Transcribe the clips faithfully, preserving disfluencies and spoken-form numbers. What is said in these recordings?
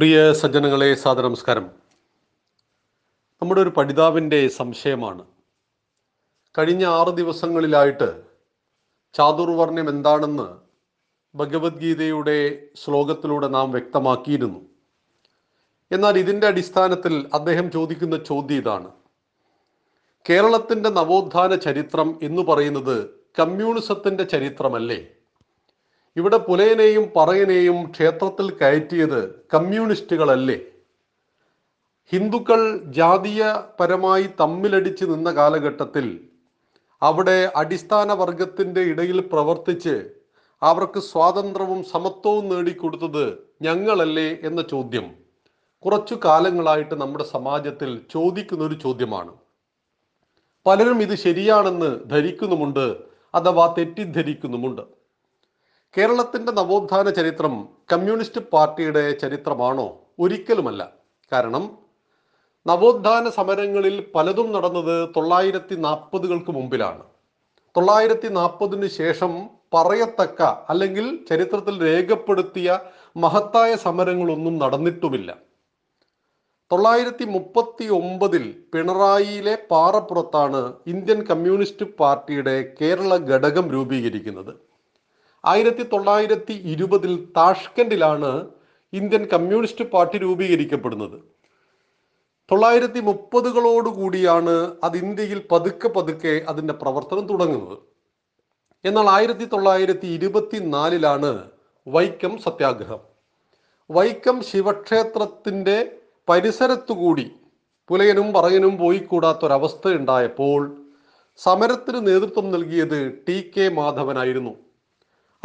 പ്രിയ സജ്ജനങ്ങളെ, സാദരനമസ്കാരം. നമ്മുടെ ഒരു പഠിതാവിൻ്റെ സംശയമാണ്, കഴിഞ്ഞ ആറ് ദിവസങ്ങളിലായിട്ട് ചാതുർവർണ്ണയം എന്താണെന്ന് ഭഗവത്ഗീതയുടെ ശ്ലോകത്തിലൂടെ നാം വ്യക്തമാക്കിയിരുന്നു. എന്നാൽ ഇതിൻ്റെ അടിസ്ഥാനത്തിൽ അദ്ദേഹം ചോദിക്കുന്ന ചോദ്യം ഇതാണ്: കേരളത്തിൻ്റെ നവോത്ഥാന ചരിത്രം എന്ന് പറയുന്നത് കമ്മ്യൂണിസത്തിൻ്റെ ചരിത്രമല്ലേ? ഇവിടെ പുലയനെയും പറയനെയും ക്ഷേത്രത്തിൽ കയറ്റിയത് കമ്മ്യൂണിസ്റ്റുകളല്ലേ? ഹിന്ദുക്കൾ ജാതീയപരമായി തമ്മിലടിച്ച് നിന്ന കാലഘട്ടത്തിൽ അവിടെ അടിസ്ഥാന വർഗത്തിൻ്റെ ഇടയിൽ പ്രവർത്തിച്ച് അവർക്ക് സ്വാതന്ത്ര്യവും സമത്വവും നേടിക്കൊടുത്തത് ഞങ്ങളല്ലേ എന്ന ചോദ്യം കുറച്ചു കാലങ്ങളായിട്ട് നമ്മുടെ സമാജത്തിൽ ചോദിക്കുന്നൊരു ചോദ്യമാണ്. പലരും ഇത് ശരിയാണെന്ന് ധരിക്കുന്നുമുണ്ട്, അഥവാ തെറ്റിദ്ധരിക്കുന്നുമുണ്ട്. കേരളത്തിൻ്റെ നവോത്ഥാന ചരിത്രം കമ്മ്യൂണിസ്റ്റ് പാർട്ടിയുടെ ചരിത്രമാണോ? ഒരിക്കലുമല്ല. കാരണം നവോത്ഥാന സമരങ്ങളിൽ പലതും നടന്നത് തൊള്ളായിരത്തി നാൽപ്പതുകൾക്ക് മുമ്പിലാണ്. തൊള്ളായിരത്തി നാൽപ്പതിന് ശേഷം പറയത്തക്ക അല്ലെങ്കിൽ ചരിത്രത്തിൽ രേഖപ്പെടുത്തിയ മഹത്തായ സമരങ്ങളൊന്നും നടന്നിട്ടുമില്ല. തൊള്ളായിരത്തി മുപ്പത്തി ഒമ്പതിൽ പിണറായിയിലെ പാറപ്പുറത്താണ് ഇന്ത്യൻ കമ്മ്യൂണിസ്റ്റ് പാർട്ടിയുടെ കേരള ഘടകം രൂപീകരിക്കുന്നത്. ആയിരത്തി തൊള്ളായിരത്തി ഇരുപതിൽ താഷ്കണ്ടിലാണ് ഇന്ത്യൻ കമ്മ്യൂണിസ്റ്റ് പാർട്ടി രൂപീകരിക്കപ്പെടുന്നത്. തൊള്ളായിരത്തി മുപ്പതുകളോടുകൂടിയാണ് അത് ഇന്ത്യയിൽ പതുക്കെ പതുക്കെ അതിൻ്റെ പ്രവർത്തനം തുടങ്ങുന്നത്. എന്നാൽ ആയിരത്തി തൊള്ളായിരത്തി ഇരുപത്തി നാലിലാണ് വൈക്കം സത്യാഗ്രഹം. വൈക്കം ശിവക്ഷേത്രത്തിൻ്റെ പരിസരത്തുകൂടി പുലയനും പറയനും പോയിക്കൂടാത്തൊരവസ്ഥ ഉണ്ടായപ്പോൾ സമരത്തിന് നേതൃത്വം നൽകിയത് ടി കെ മാധവനായിരുന്നു.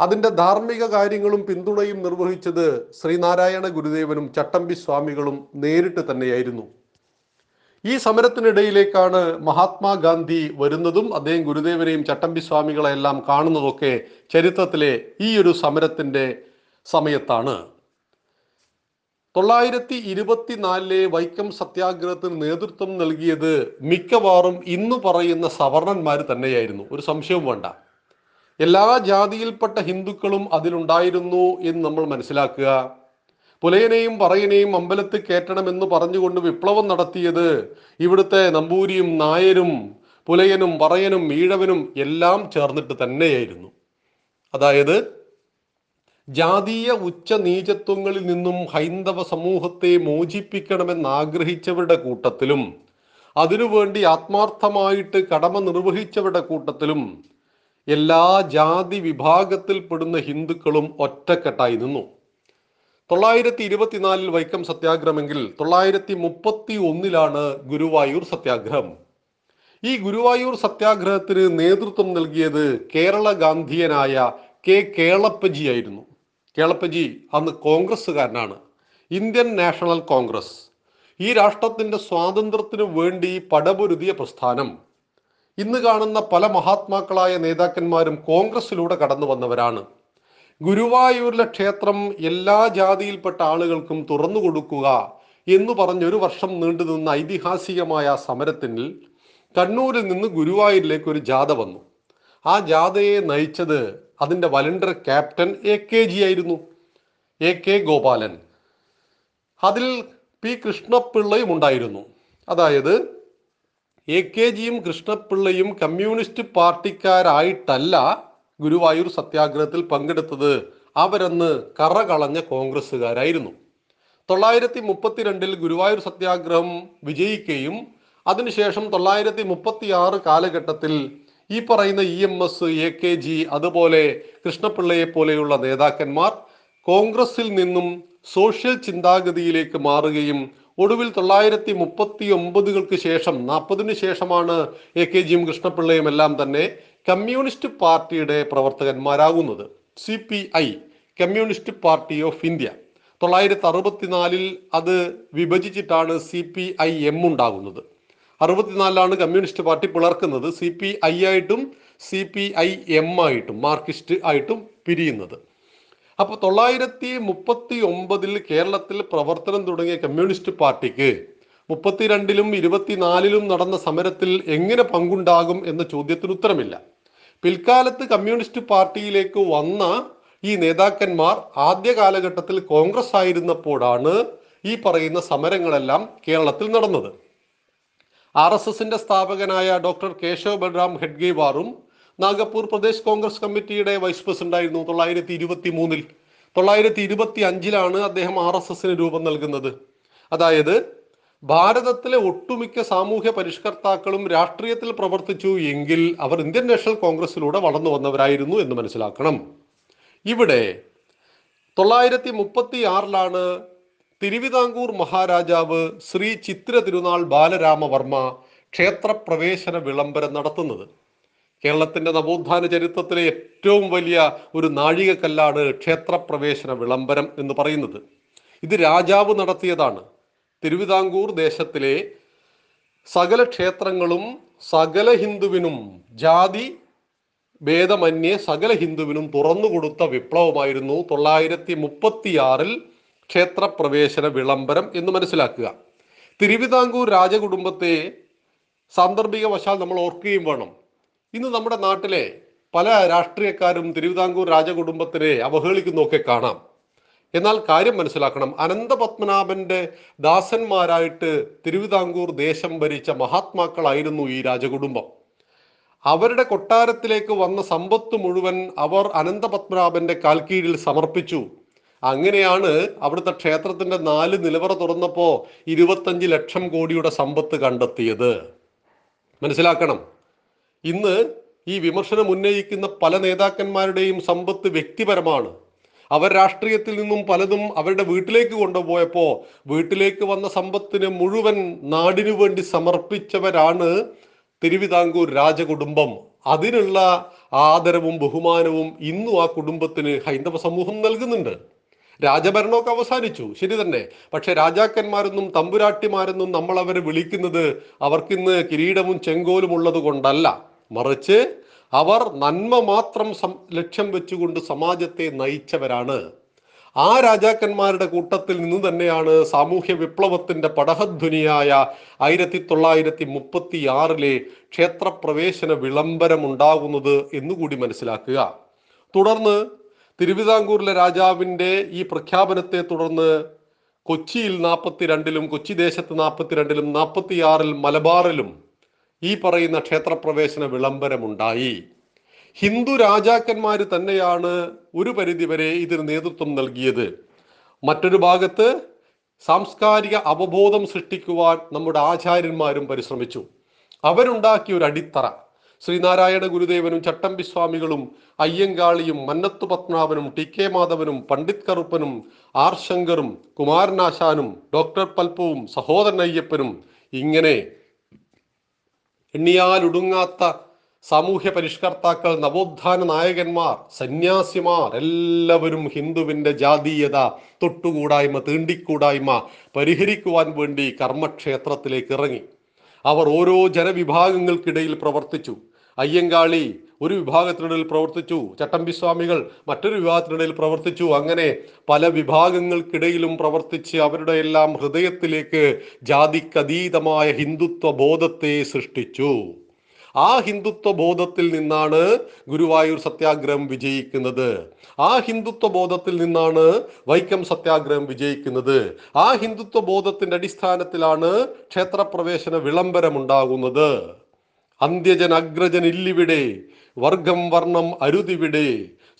അതിൻ്റെ ധാർമ്മിക കാര്യങ്ങളും പിന്തുണയും നിർവഹിച്ചത് ശ്രീനാരായണ ഗുരുദേവനും ചട്ടമ്പി സ്വാമികളും നേരിട്ട് തന്നെയായിരുന്നു. ഈ സമരത്തിനിടയിലേക്കാണ് മഹാത്മാ ഗാന്ധി വരുന്നതും അദ്ദേഹം ഗുരുദേവനെയും ചട്ടമ്പി സ്വാമികളെല്ലാം കാണുന്നതൊക്കെ ചരിത്രത്തിലെ ഈ ഒരു സമരത്തിൻ്റെ സമയത്താണ്. തൊള്ളായിരത്തി ഇരുപത്തിനാലിലെ വൈക്കം സത്യാഗ്രഹത്തിന് നേതൃത്വം നൽകിയത് മിക്കവാറും ഇന്ന് പറയുന്ന സവർണന്മാർ തന്നെയായിരുന്നു. ഒരു സംശയവും വേണ്ട. എല്ലാ ജാതിയിൽപ്പെട്ട ഹിന്ദുക്കളും അതിലുണ്ടായിരുന്നു എന്ന് നമ്മൾ മനസ്സിലാക്കുക. പുലയനെയും പറയനെയും അമ്പലത്തിൽ കയറ്റണമെന്ന് പറഞ്ഞുകൊണ്ട് വിപ്ലവം നടത്തിയത് ഇവിടുത്തെ നമ്പൂരിയും നായരും പുലയനും പറയനും ഈഴവനും എല്ലാം ചേർന്നിട്ട് തന്നെയായിരുന്നു. അതായത് ജാതീയ ഉച്ചനീചത്വങ്ങളിൽ നിന്നും ഹൈന്ദവ സമൂഹത്തെ മോചിപ്പിക്കണമെന്നാഗ്രഹിച്ചവരുടെ കൂട്ടത്തിലും അതിനുവേണ്ടി ആത്മാർത്ഥമായിട്ട് കടമ നിർവഹിച്ചവരുടെ കൂട്ടത്തിലും എല്ലാ ജാതി വിഭാഗത്തിൽപ്പെടുന്ന ഹിന്ദുക്കളും ഒറ്റക്കെട്ടായി നിന്നു. തൊള്ളായിരത്തി ഇരുപത്തിനാലിൽ വൈക്കം സത്യാഗ്രഹമെങ്കിൽ തൊള്ളായിരത്തി മുപ്പത്തി ഒന്നിലാണ് ഗുരുവായൂർ സത്യാഗ്രഹം. ഈ ഗുരുവായൂർ സത്യാഗ്രഹത്തിന് നേതൃത്വം നൽകിയത് കേരള ഗാന്ധിയനായ കെ കേളപ്പജി ആയിരുന്നു. കേളപ്പജി അന്ന് കോൺഗ്രസ്സുകാരനാണ്, ഇന്ത്യൻ നാഷണൽ കോൺഗ്രസ്. ഈ രാഷ്ട്രത്തിൻ്റെ സ്വാതന്ത്ര്യത്തിനു വേണ്ടി പടപൊരുതിയ പ്രസ്ഥാനം. ഇന്ന് കാണുന്ന പല മഹാത്മാക്കളായ നേതാക്കന്മാരും കോൺഗ്രസിലൂടെ കടന്നു വന്നവരാണ്. ഗുരുവായൂരിലെ ക്ഷേത്രം എല്ലാ ജാതിയിൽപ്പെട്ട ആളുകൾക്കും തുറന്നു കൊടുക്കുക എന്ന് പറഞ്ഞൊരു വർഷം നീണ്ടുനിന്ന ഐതിഹാസികമായ സമരത്തിൽ കണ്ണൂരിൽ നിന്ന് ഗുരുവായൂരിലേക്ക് ഒരു ജാഥ വന്നു. ആ ജാഥയെ നയിച്ചത് അതിൻ്റെ volunteer captain A K G ആയിരുന്നു, എ കെ ഗോപാലൻ. അതിൽ പി കൃഷ്ണ പിള്ളയും ഉണ്ടായിരുന്നു. അതായത് എ കെ ജിയും കൃഷ്ണപിള്ളയും കമ്മ്യൂണിസ്റ്റ് പാർട്ടിക്കാരായിട്ടല്ല ഗുരുവായൂർ സത്യാഗ്രഹത്തിൽ പങ്കെടുത്തത്. അവരന്ന് കറകളഞ്ഞ കോൺഗ്രസ്സുകാരായിരുന്നു. തൊള്ളായിരത്തി മുപ്പത്തിരണ്ടിൽ ഗുരുവായൂർ സത്യാഗ്രഹം വിജയിക്കുകയും അതിനുശേഷം തൊള്ളായിരത്തി മുപ്പത്തി ആറ് കാലഘട്ടത്തിൽ ഈ പറയുന്ന E M S, A K G, അതുപോലെ കൃഷ്ണപിള്ളയെ പോലെയുള്ള നേതാക്കന്മാർ കോൺഗ്രസിൽ നിന്നും സോഷ്യൽ ചിന്താഗതിയിലേക്ക് മാറുകയും ഒടുവിൽ തൊള്ളായിരത്തി മുപ്പത്തി ഒമ്പതുകൾക്ക് ശേഷം നാൽപ്പതിന് ശേഷമാണ് എ കെ ജിയും കൃഷ്ണപിള്ളയും എല്ലാം തന്നെ കമ്മ്യൂണിസ്റ്റ് പാർട്ടിയുടെ പ്രവർത്തകന്മാരാകുന്നത്. C P I, communist party of India. തൊള്ളായിരത്തി അറുപത്തിനാലിൽ അത് വിഭജിച്ചിട്ടാണ് സി പി ഐ എം ഉണ്ടാകുന്നത്. അറുപത്തിനാലിലാണ് കമ്മ്യൂണിസ്റ്റ് പാർട്ടി പിളർക്കുന്നത്, സി പി ഐ ആയിട്ടും സി പി ഐ എം ആയിട്ടും മാർക്സിസ്റ്റ് ആയിട്ടും പിരിയുന്നത്. അപ്പോൾ തൊള്ളായിരത്തി മുപ്പത്തി ഒമ്പതിൽ കേരളത്തിൽ പ്രവർത്തനം തുടങ്ങിയ കമ്മ്യൂണിസ്റ്റ് പാർട്ടിക്ക് മുപ്പത്തിരണ്ടിലും ഇരുപത്തിനാലിലും നടന്ന സമരത്തിൽ എങ്ങനെ പങ്കുണ്ടാകും എന്ന ചോദ്യത്തിന് ഉത്തരമില്ല. പിൽക്കാലത്ത് കമ്മ്യൂണിസ്റ്റ് പാർട്ടിയിലേക്ക് വന്ന ഈ നേതാക്കന്മാർ ആദ്യ കാലഘട്ടത്തിൽ കോൺഗ്രസ് ആയിരുന്നപ്പോഴാണ് ഈ പറയുന്ന സമരങ്ങളെല്ലാം കേരളത്തിൽ നടന്നത്. ആർ എസ് എസിന്റെ സ്ഥാപകനായ ഡോക്ടർ കേശവ ബെഡ്റാം ഹെഡ്ഗേവാറും നാഗപ്പൂർ പ്രദേശ് കോൺഗ്രസ് കമ്മിറ്റിയുടെ വൈസ് പ്രസിഡന്റായിരുന്നു തൊള്ളായിരത്തി ഇരുപത്തി മൂന്നിൽ തൊള്ളായിരത്തി ഇരുപത്തി അഞ്ചിലാണ് അദ്ദേഹം ആർ എസ് എസിന് രൂപം നൽകുന്നത്. അതായത് ഭാരതത്തിലെ ഒട്ടുമിക്ക സാമൂഹ്യ പരിഷ്കർത്താക്കളും രാഷ്ട്രീയത്തിൽ പ്രവർത്തിച്ചു എങ്കിൽ അവർ ഇന്ത്യൻ നാഷണൽ കോൺഗ്രസിലൂടെ വളർന്നു വന്നവരായിരുന്നു എന്ന് മനസ്സിലാക്കണം. ഇവിടെ തൊള്ളായിരത്തി മുപ്പത്തി ആറിലാണ് തിരുവിതാംകൂർ മഹാരാജാവ് ശ്രീ ചിത്ര തിരുനാൾ ബാലരാമവർമ്മ ക്ഷേത്രപ്രവേശന വിളംബരം നടത്തുന്നത്. കേരളത്തിൻ്റെ നവോത്ഥാന ചരിത്രത്തിലെ ഏറ്റവും വലിയ ഒരു നാഴികക്കല്ലാണ് ക്ഷേത്രപ്രവേശന വിളംബരം എന്ന് പറയുന്നത്. ഇത് രാജാവ് നടത്തിയതാണ്. തിരുവിതാംകൂർ ദേശത്തിലെ സകല ക്ഷേത്രങ്ങളും സകല ഹിന്ദുവിനും ജാതി ഭേദമന്യേ സകല ഹിന്ദുവിനും തുറന്നുകൊടുത്ത വിപ്ലവമായിരുന്നു തൊള്ളായിരത്തി മുപ്പത്തിയാറിൽ ക്ഷേത്രപ്രവേശന വിളംബരം എന്ന് മനസ്സിലാക്കുക. തിരുവിതാംകൂർ രാജകുടുംബത്തെ സാന്ദർഭിക വശാൽ നമ്മൾ ഓർക്കുകയും വേണം. ഇന്ന് നമ്മുടെ നാട്ടിലെ പല രാഷ്ട്രീയക്കാരും തിരുവിതാംകൂർ രാജകുടുംബത്തിനെ അവഹേളിക്കുന്നൊക്കെ കാണാം. എന്നാൽ കാര്യം മനസ്സിലാക്കണം, അനന്തപത്മനാഭന്റെ ദാസന്മാരായിട്ട് തിരുവിതാംകൂർ ദേശം ഭരിച്ച മഹാത്മാക്കളായിരുന്നു ഈ രാജകുടുംബം. അവരുടെ കൊട്ടാരത്തിലേക്ക് വന്ന സമ്പത്ത് മുഴുവൻ അവർ അനന്തപത്മനാഭന്റെ കാൽക്കീഴിൽ സമർപ്പിച്ചു. അങ്ങനെയാണ് അവിടുത്തെ ക്ഷേത്രത്തിന്റെ നാല് നിലവറ തുറന്നപ്പോൾ ഇരുപത്തഞ്ച് ലക്ഷം കോടിയുടെ സമ്പത്ത് കണ്ടെത്തിയത്. മനസ്സിലാക്കണം, ഇന്ന് ഈ വിമർശനം ഉന്നയിക്കുന്ന പല നേതാക്കന്മാരുടെയും സമ്പത്ത് വ്യക്തിപരമാണ്. അവർ രാഷ്ട്രീയത്തിൽ നിന്നും പലതും അവരുടെ വീട്ടിലേക്ക് കൊണ്ടുപോയപ്പോൾ വീട്ടിലേക്ക് വന്ന സമ്പത്തിന് മുഴുവൻ നാടിനു വേണ്ടി സമർപ്പിച്ചവരാണ് തിരുവിതാംകൂർ രാജകുടുംബം. അതിനുള്ള ആദരവും ബഹുമാനവും ഇന്നും ആ കുടുംബത്തിന് ഹൈന്ദവ സമൂഹം നൽകുന്നുണ്ട്. രാജഭരണമൊക്കെ അവസാനിച്ചു, ശരി തന്നെ. പക്ഷെ രാജാക്കന്മാരെന്നും തമ്പുരാട്ടിമാരെന്നും നമ്മൾ അവരെ വിളിക്കുന്നത് അവർക്കിന്ന് കിരീടവും ചെങ്കോലും ഉള്ളത് കൊണ്ടല്ല, മറിച്ച് അവർ നന്മ മാത്രം ലക്ഷ്യം വെച്ചുകൊണ്ട് സമാജത്തെ നയിച്ചവരാണ്. ആ രാജാക്കന്മാരുടെ കൂട്ടത്തിൽ നിന്ന് തന്നെയാണ് സാമൂഹ്യ വിപ്ലവത്തിന്റെ പടഹധ്വനിയായ ആയിരത്തി തൊള്ളായിരത്തി മുപ്പത്തി ആറിലെ ക്ഷേത്രപ്രവേശന വിളംബരം ഉണ്ടാകുന്നത് എന്നുകൂടി മനസ്സിലാക്കുക. തുടർന്ന് തിരുവിതാംകൂറിലെ രാജാവിൻ്റെ ഈ പ്രഖ്യാപനത്തെ തുടർന്ന് കൊച്ചിയിൽ നാൽപ്പത്തിരണ്ടിലും കൊച്ചി ദേശത്ത് നാൽപ്പത്തിരണ്ടിലും നാൽപ്പത്തിയാറിൽ മലബാറിലും ഈ പറയുന്ന ക്ഷേത്രപ്രവേശന വിളംബരമുണ്ടായി. ഹിന്ദു രാജാക്കന്മാർ തന്നെയാണ് ഒരു പരിധിവരെ ഇതിന് നേതൃത്വം നൽകിയത്. മറ്റൊരു ഭാഗത്ത് സാംസ്കാരിക അവബോധം സൃഷ്ടിക്കുവാൻ നമ്മുടെ ആചാര്യന്മാരും പരിശ്രമിച്ചു. അവരുണ്ടാക്കിയ ഒരു അടിത്തറ ശ്രീനാരായണ ഗുരുദേവനും ചട്ടമ്പി സ്വാമികളും അയ്യങ്കാളിയും മന്നത്തുപത്മനാഭനും ടി കെ മാധവനും പണ്ഡിത് കറുപ്പനും ആർ ശങ്കറും കുമാരനാശാനും ഡോക്ടർ പൽപ്പവും സഹോദരൻ അയ്യപ്പനും ഇങ്ങനെ എണ്ണിയാലൊടുങ്ങാത്ത സാമൂഹ്യ പരിഷ്കർത്താക്കൾ, നവോത്ഥാന നായകന്മാർ, സന്യാസിമാർ എല്ലാവരും ഹിന്ദുവിൻ്റെ ജാതീയത, തൊട്ടുകൂടായ്മ, തീണ്ടിക്കൂടായ്മ പരിഹരിക്കുവാൻ വേണ്ടി കർമ്മക്ഷേത്രത്തിലേക്ക് ഇറങ്ങി. അവർ ഓരോ ജനവിഭാഗങ്ങൾക്കിടയിൽ പ്രവർത്തിച്ചു. അയ്യങ്കാളി ഒരു വിഭാഗത്തിനിടയിൽ പ്രവർത്തിച്ചു, ചട്ടമ്പി സ്വാമികൾ മറ്റൊരു വിഭാഗത്തിനിടയിൽ പ്രവർത്തിച്ചു. അങ്ങനെ പല വിഭാഗങ്ങൾക്കിടയിലും പ്രവർത്തിച്ച് അവരുടെ എല്ലാം ഹൃദയത്തിലേക്ക് ജാതിക്കതീതമായ ഹിന്ദുത്വ ബോധത്തെ സൃഷ്ടിച്ചു. ആ ഹിന്ദുത്വ ബോധത്തിൽ നിന്നാണ് ഗുരുവായൂർ സത്യാഗ്രഹം വിജയിക്കുന്നത്. ആ ഹിന്ദുത്വ ബോധത്തിൽ നിന്നാണ് വൈക്കം സത്യാഗ്രഹം വിജയിക്കുന്നത്. ആ ഹിന്ദുത്വ ബോധത്തിൻ്റെ അടിസ്ഥാനത്തിലാണ് ക്ഷേത്രപ്രവേശന വിളംബരമുണ്ടാകുന്നത്. അന്ത്യജൻ അഗ്രജൻ ഇല്ലിവിടെ, വർഗം വർണ്ണം അരുതിവിടെ,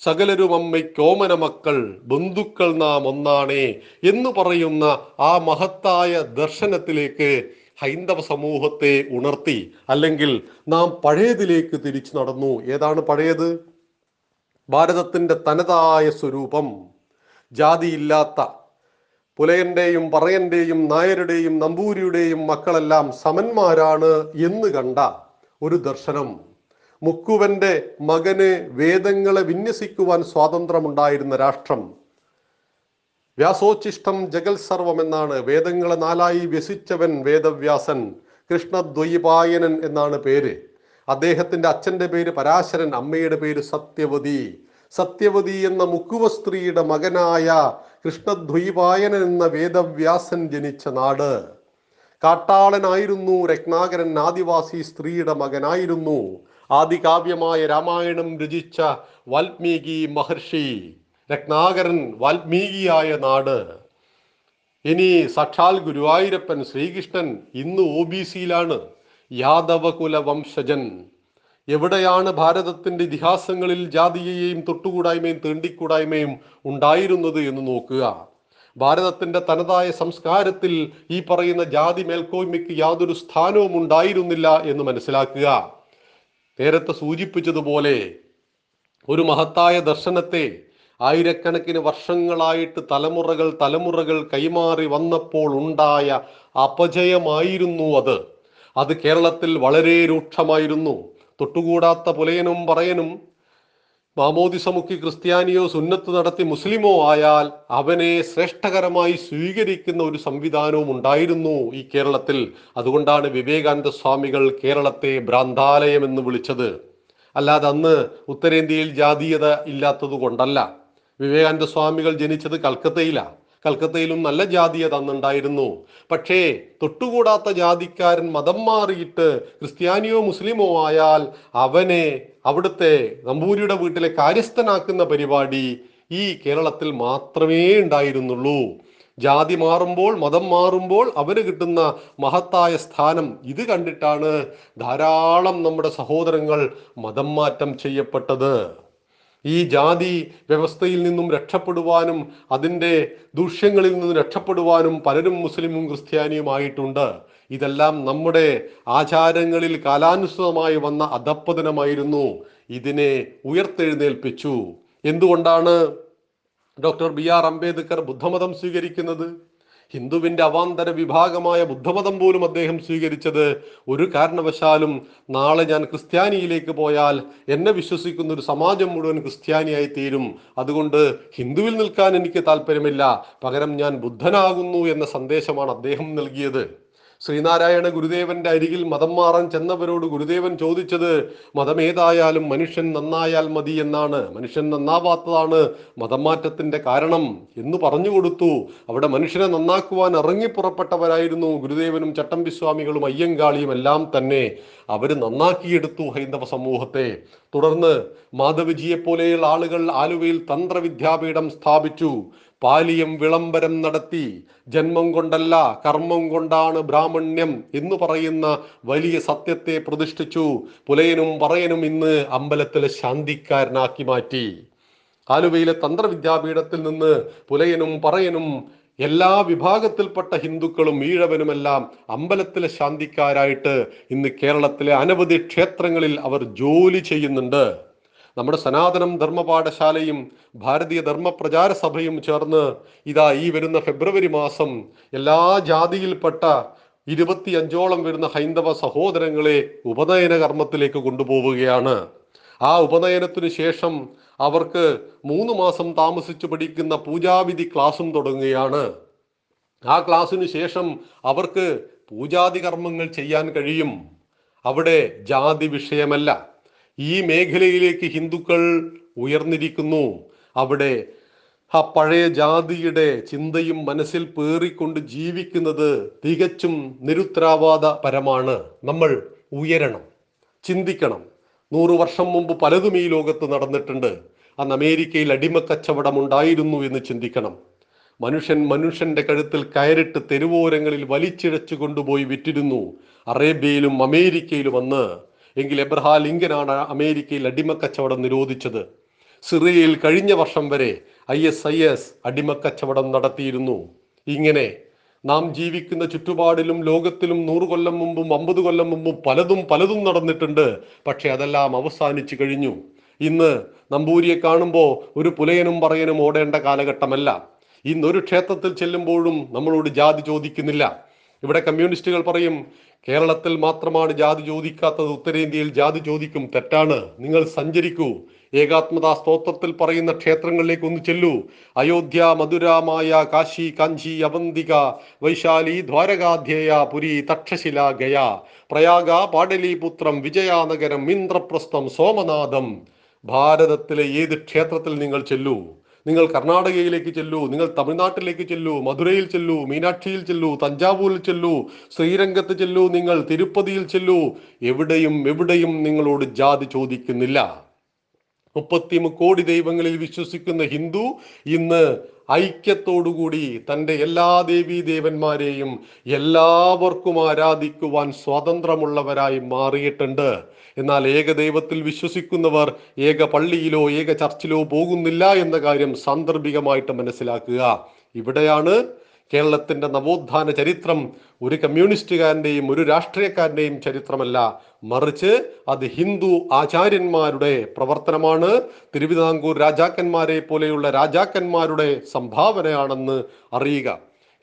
സകലരും അമ്മയ്ക്കോമന മക്കൾ, ബന്ധുക്കൾ നാം ഒന്നാണേ എന്ന് പറയുന്ന ആ മഹത്തായ ദർശനത്തിലേക്ക് ഹൈന്ദവ സമൂഹത്തെ ഉണർത്തി. അല്ലെങ്കിൽ നാം പഴയതിലേക്ക് തിരിച്ചു നടന്നു. ഏതാണ് പഴയത്? ഭാരതത്തിൻ്റെ തനതായ സ്വരൂപം, ജാതിയില്ലാത്ത പുലയന്റെയും പറയന്റെയും നായരുടെയും നമ്പൂരിയുടെയും മക്കളെല്ലാം സമന്മാരാണ് എന്ന് കണ്ട ഒരു ദർശനം. മുക്കുവന്റെ മകന് വേദങ്ങളെ വിന്യസിക്കുവാൻ സ്വാതന്ത്ര്യമുണ്ടായിരുന്ന രാഷ്ട്രം. വ്യാസോച്ഛിഷ്ടം ജഗൽ സർവം എന്നാണ്. വേദങ്ങളെ നാലായി വ്യസിച്ചവൻ വേദവ്യാസൻ, കൃഷ്ണദ്വൈപായനൻ എന്നാണ് പേര്. അദ്ദേഹത്തിന്റെ അച്ഛൻ്റെ പേര് പരാശരൻ, അമ്മയുടെ പേര് സത്യവതി. സത്യവതി എന്ന മുക്കുവ സ്ത്രീയുടെ മകനായ കൃഷ്ണദ്വൈപായനൻ എന്ന വേദവ്യാസൻ ജനിച്ച നാട്. കാട്ടാളനായിരുന്നു രത്നാകരൻ, ആദിവാസി സ്ത്രീയുടെ മകനായിരുന്നു. ആദികാവ്യമായ രാമായണം രചിച്ച വാൽമീകി മഹർഷി, രത്നാകരൻ വാൽമീകിയായ നാട്. ഇനി സാക്ഷാൽ ഗുരുവായൂരപ്പൻ ശ്രീകൃഷ്ണൻ ഇന്ന് ഒ ബി സിയിലാണ്, യാദവകുല വംശജൻ. എവിടെയാണ് ഭാരതത്തിൻ്റെ ഇതിഹാസങ്ങളിൽ ജാതിയെയും തൊട്ടുകൂടായ്മയും തീണ്ടിക്കൂടായ്മയും ഉണ്ടായിരുന്നത് എന്ന് നോക്കുക. ഭാരതത്തിൻ്റെ തനതായ സംസ്കാരത്തിൽ ഈ പറയുന്ന ജാതി മേൽക്കോയ്മയ്ക്ക് യാതൊരു സ്ഥാനവും ഉണ്ടായിരുന്നില്ല എന്ന് മനസ്സിലാക്കുക. നേരത്തെ സൂചിപ്പിച്ചതുപോലെ ഒരു മഹത്തായ ദർശനത്തെ ആയിരക്കണക്കിന് വർഷങ്ങളായിട്ട് തലമുറകൾ തലമുറകൾ കൈമാറി വന്നപ്പോൾ ഉണ്ടായ അപജയമായിരുന്നു അത്. അത് കേരളത്തിൽ വളരെ രൂക്ഷമായിരുന്നു. തൊട്ടുകൂടാത്ത പുലയനും പറയനും മാമോദിസമുക്കി ക്രിസ്ത്യാനിയോ സുന്നത്ത് നടത്തി മുസ്ലിമോ ആയാൽ അവനെ ശ്രേഷ്ഠകരമായി സ്വീകരിക്കുന്ന ഒരു സംവിധാനവും ഉണ്ടായിരുന്നു ഈ കേരളത്തിൽ. അതുകൊണ്ടാണ് വിവേകാനന്ദ സ്വാമികൾ കേരളത്തെ ഭ്രാന്താലയം എന്ന് വിളിച്ചത്. അല്ലാതെ അന്ന് ഉത്തരേന്ത്യയിൽ ജാതീയത ഇല്ലാത്തത് കൊണ്ടല്ല. വിവേകാനന്ദ സ്വാമികൾ ജനിച്ചത് കൽക്കത്തയിലാണ്. കൽക്കത്തയിലും നല്ല ജാതിയത അന്നുണ്ടായിരുന്നു. പക്ഷേ തൊട്ടുകൂടാത്ത ജാതിക്കാരൻ മതം മാറിയിട്ട് ക്രിസ്ത്യാനിയോ മുസ്ലിമോ ആയാൽ അവനെ അവിടുത്തെ നമ്പൂരിയുടെ വീട്ടിലെ കാര്യസ്ഥനാക്കുന്ന പരിപാടി ഈ കേരളത്തിൽ മാത്രമേ ഉണ്ടായിരുന്നുള്ളൂ. ജാതി മാറുമ്പോൾ മതം മാറുമ്പോൾ അവന് കിട്ടുന്ന മഹത്തായ സ്ഥാനം ഇത് കണ്ടിട്ടാണ് ധാരാളം നമ്മുടെ സഹോദരങ്ങൾ മതം മാറ്റം ചെയ്യപ്പെട്ടത്. ഈ ജാതി വ്യവസ്ഥയിൽ നിന്നും രക്ഷപ്പെടുവാനും അതിൻ്റെ ദൂഷ്യങ്ങളിൽ നിന്നും രക്ഷപ്പെടുവാനും പലരും മുസ്ലിമും ക്രിസ്ത്യാനിയുമായിട്ടുണ്ട്. ഇതെല്ലാം നമ്മുടെ ആചാരങ്ങളിൽ കാലാനുസൃതമായി വന്ന അധപ്പതനമായിരുന്നു. ഇതിനെ ഉയർത്തെഴുന്നേൽപ്പിച്ചു. എന്തുകൊണ്ടാണ് ഡോക്ടർ ബി ആർ അംബേദ്കർ ബുദ്ധമതം സ്വീകരിക്കുന്നത്? ഹിന്ദുവിൻ്റെ അവാന്തര വിഭാഗമായ ബുദ്ധമതം പോലും അദ്ദേഹം സ്വീകരിച്ചത് ഒരു കാരണവശാലും നാളെ ഞാൻ ക്രിസ്ത്യാനിയിലേക്ക് പോയാൽ എന്നെ വിശ്വസിക്കുന്ന ഒരു സമാജം മുഴുവൻ ക്രിസ്ത്യാനിയായി തീരും, അതുകൊണ്ട് ഹിന്ദുവിൽ നിൽക്കാൻ എനിക്ക് താല്പര്യമില്ല, പകരം ഞാൻ ബുദ്ധനാകുന്നു എന്ന സന്ദേശമാണ് അദ്ദേഹം നൽകിയത്. ശ്രീനാരായണ ഗുരുദേവന്റെ അരികിൽ മതം മാറാൻ ചെന്നവരോട് ഗുരുദേവൻ ചോദിച്ചത് മതമേതായാലും മനുഷ്യൻ നന്നായാൽ മതി എന്നാണ്. മനുഷ്യൻ നന്നാവാത്തതാണ് മതമാറ്റത്തിന്റെ കാരണം എന്ന് പറഞ്ഞു കൊടുത്തു. അവിടെ മനുഷ്യനെ നന്നാക്കുവാൻ ഇറങ്ങിപ്പുറപ്പെട്ടവരായിരുന്നു ഗുരുദേവനും ചട്ടമ്പി സ്വാമികളും അയ്യങ്കാളിയും എല്ലാം തന്നെ. അവർ നന്നാക്കിയെടുത്തു ഹൈന്ദവ സമൂഹത്തെ. തുടർന്ന് മാധവജിയെ പോലെയുള്ള ആളുകൾ ആലുവയിൽ തന്ത്രവിദ്യാപീഠം സ്ഥാപിച്ചു. പാലിയം വിളംബരം നടത്തി. ജന്മം കൊണ്ടല്ല കർമ്മം കൊണ്ടാണ് ബ്രാഹ്മണ്യം എന്ന് പറയുന്ന വലിയ സത്യത്തെ പ്രതിഷ്ഠിച്ചു. പുലയനും പറയനും ഇന്ന് അമ്പലത്തിലെ ശാന്തിക്കാരനാക്കി മാറ്റി. ആലുവയിലെ തന്ത്രവിദ്യാപീഠത്തിൽ നിന്ന് പുലയനും പറയനും എല്ലാ വിഭാഗത്തിൽപ്പെട്ട ഹിന്ദുക്കളും ഈഴവനുമെല്ലാം അമ്പലത്തിലെ ശാന്തിക്കാരായിട്ട് ഇന്ന് കേരളത്തിലെ അനവധി ക്ഷേത്രങ്ങളിൽ അവർ ജോലി ചെയ്യുന്നുണ്ട്. നമ്മുടെ സനാതനം ധർമ്മപാഠശാലയും ഭാരതീയ ധർമ്മ പ്രചാര സഭയും ചേർന്ന് ഇതാ ഈ വരുന്ന ഫെബ്രുവരി മാസം എല്ലാ ജാതിയിൽപ്പെട്ട ഇരുപത്തി അഞ്ചോളം വരുന്ന ഹൈന്ദവ സഹോദരങ്ങളെ ഉപനയന കർമ്മത്തിലേക്ക് കൊണ്ടുപോവുകയാണ്. ആ ഉപനയനത്തിനു ശേഷം അവർക്ക് മൂന്ന് മാസം താമസിച്ചു പഠിക്കുന്ന പൂജാവിധി ക്ലാസും തുടങ്ങുകയാണ്. ആ ക്ലാസ്സിനു ശേഷം അവർക്ക് പൂജാതി കർമ്മങ്ങൾ ചെയ്യാൻ കഴിയും. അവിടെ ജാതി വിഷയമല്ല. ഈ മേഖലയിലേക്ക് ഹിന്ദുക്കൾ ഉയർന്നിരിക്കുന്നു. അവിടെ ആ പഴയ ജാതിയുടെ ചിന്തയും മനസ്സിൽ പേറിക്കൊണ്ട് ജീവിക്കുന്നത് തികച്ചും നിരുത്തരവാദ പരമാണ്. നമ്മൾ ഉയരണം, ചിന്തിക്കണം. നൂറു വർഷം മുമ്പ് പലതും ഈ ലോകത്ത് നടന്നിട്ടുണ്ട്. അന്ന് അമേരിക്കയിൽ അടിമക്കച്ചവടം ഉണ്ടായിരുന്നു എന്ന് ചിന്തിക്കണം. മനുഷ്യൻ മനുഷ്യന്റെ കഴുത്തിൽ കയറിട്ട് തെരുവോരങ്ങളിൽ വലിച്ചിഴച്ചു കൊണ്ടുപോയി വിറ്റിരുന്നു അറേബ്യയിലും അമേരിക്കയിലും അന്ന്. എങ്കിൽ എബ്രഹാം ലിങ്കനാണ് അമേരിക്കയിൽ അടിമക്കച്ചവടം നിരോധിച്ചത്. സിറിയയിൽ കഴിഞ്ഞ വർഷം വരെ ഐ എസ് ഐ എസ് അടിമക്കച്ചവടം നടത്തിയിരുന്നു. ഇങ്ങനെ നാം ജീവിക്കുന്ന ചുറ്റുപാടിലും ലോകത്തിലും നൂറ് കൊല്ലം മുമ്പും അമ്പത് കൊല്ലം മുമ്പും പലതും പലതും നടന്നിട്ടുണ്ട്. പക്ഷെ അതെല്ലാം അവസാനിച്ചു കഴിഞ്ഞു. ഇന്ന് നമ്പൂരിയെ കാണുമ്പോൾ ഒരു പുലയനും പറയനും ഓടേണ്ട കാലഘട്ടമല്ല. ഇന്നൊരു ക്ഷേത്രത്തിൽ ചെല്ലുമ്പോഴും നമ്മളോട് ജാതി ചോദിക്കുന്നില്ല. ഇവിടെ കമ്മ്യൂണിസ്റ്റുകൾ പറയും കേരളത്തിൽ മാത്രമാണ് ജാതി ചോദിക്കാത്തത്, ഉത്തരേന്ത്യയിൽ ജാതി ചോദിക്കും. തെറ്റാണ്. നിങ്ങൾ സഞ്ചരിക്കൂ. ഏകാത്മതാ സ്തോത്രത്തിൽ പറയുന്ന ക്ഷേത്രങ്ങളിലേക്ക് ഒന്ന് ചെല്ലൂ. അയോധ്യ, മധുര, മായ, കാശി, കാഞ്ചി, അവന്തിക, വൈശാലി, ദ്വാരകാധ്യേയ, പുരി, തക്ഷശില, ഗയ, പ്രയാഗ, പാടലീപുത്രം, വിജയാനഗരം, ഇന്ദ്രപ്രസ്ഥം, സോമനാഥം. ഭാരതത്തിലെ ഏത് ക്ഷേത്രത്തിൽ നിങ്ങൾ ചെല്ലൂ. നിങ്ങൾ കർണാടകയിലേക്ക് ചെല്ലൂ, നിങ്ങൾ തമിഴ്നാട്ടിലേക്ക് ചെല്ലൂ, മധുരയിൽ ചെല്ലൂ, മീനാക്ഷിയിൽ ചെല്ലൂ, തഞ്ചാവൂരിൽ ചെല്ലൂ, ശ്രീരംഗത്ത് ചെല്ലൂ, നിങ്ങൾ തിരുപ്പതിയിൽ ചെല്ലൂ, എവിടെയും എവിടെയും നിങ്ങളോട് ജാതി ചോദിക്കുന്നില്ല. മുപ്പത്തി കോടി ദൈവങ്ങളിൽ വിശ്വസിക്കുന്ന ഹിന്ദു ഇന്ന് ഐക്യത്തോടുകൂടി തൻ്റെ എല്ലാ ദേവീ ദേവന്മാരെയും എല്ലാവർക്കും ആരാധിക്കുവാൻ സ്വാതന്ത്ര്യമുള്ളവരായി മാറിയിട്ടുണ്ട്. എന്നാൽ ഏകദൈവത്തിൽ വിശ്വസിക്കുന്നവർ ഏക പള്ളിയിലോ ഏക ചർച്ചിലോ പോകുന്നില്ല എന്ന കാര്യം സാന്ദർഭികമായിട്ട് മനസ്സിലാക്കുക. ഇവിടെയാണ് കേരളത്തിൻ്റെ നവോത്ഥാന ചരിത്രം ഒരു കമ്മ്യൂണിസ്റ്റുകാരൻ്റെയും ഒരു രാഷ്ട്രീയക്കാരൻ്റെയും ചരിത്രമല്ല, മറിച്ച് അത് ഹിന്ദു ആചാര്യന്മാരുടെ പ്രവർത്തനമാണ്, തിരുവിതാംകൂർ രാജാക്കന്മാരെ പോലെയുള്ള രാജാക്കന്മാരുടെ സംഭാവനയാണെന്ന് അറിയുക.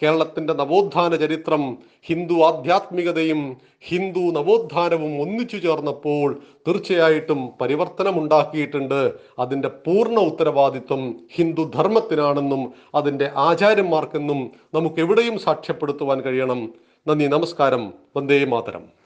കേരളത്തിൻ്റെ നവോത്ഥാന ചരിത്രം ഹിന്ദു ആധ്യാത്മികതയും ഹിന്ദു നവോത്ഥാനവും ഒന്നിച്ചു ചേർന്നപ്പോൾ തീർച്ചയായിട്ടും പരിവർത്തനമുണ്ടാക്കിയിട്ടുണ്ട്. അതിൻ്റെ പൂർണ്ണ ഉത്തരവാദിത്വം ഹിന്ദു ധർമ്മത്തിനാണെന്നും അതിൻ്റെ ആചാര്യന്മാർക്കെന്നും നമുക്കെവിടെയും സാക്ഷ്യപ്പെടുത്തുവാൻ കഴിയണം. നന്ദി, നമസ്കാരം, വന്ദേ മാതരം.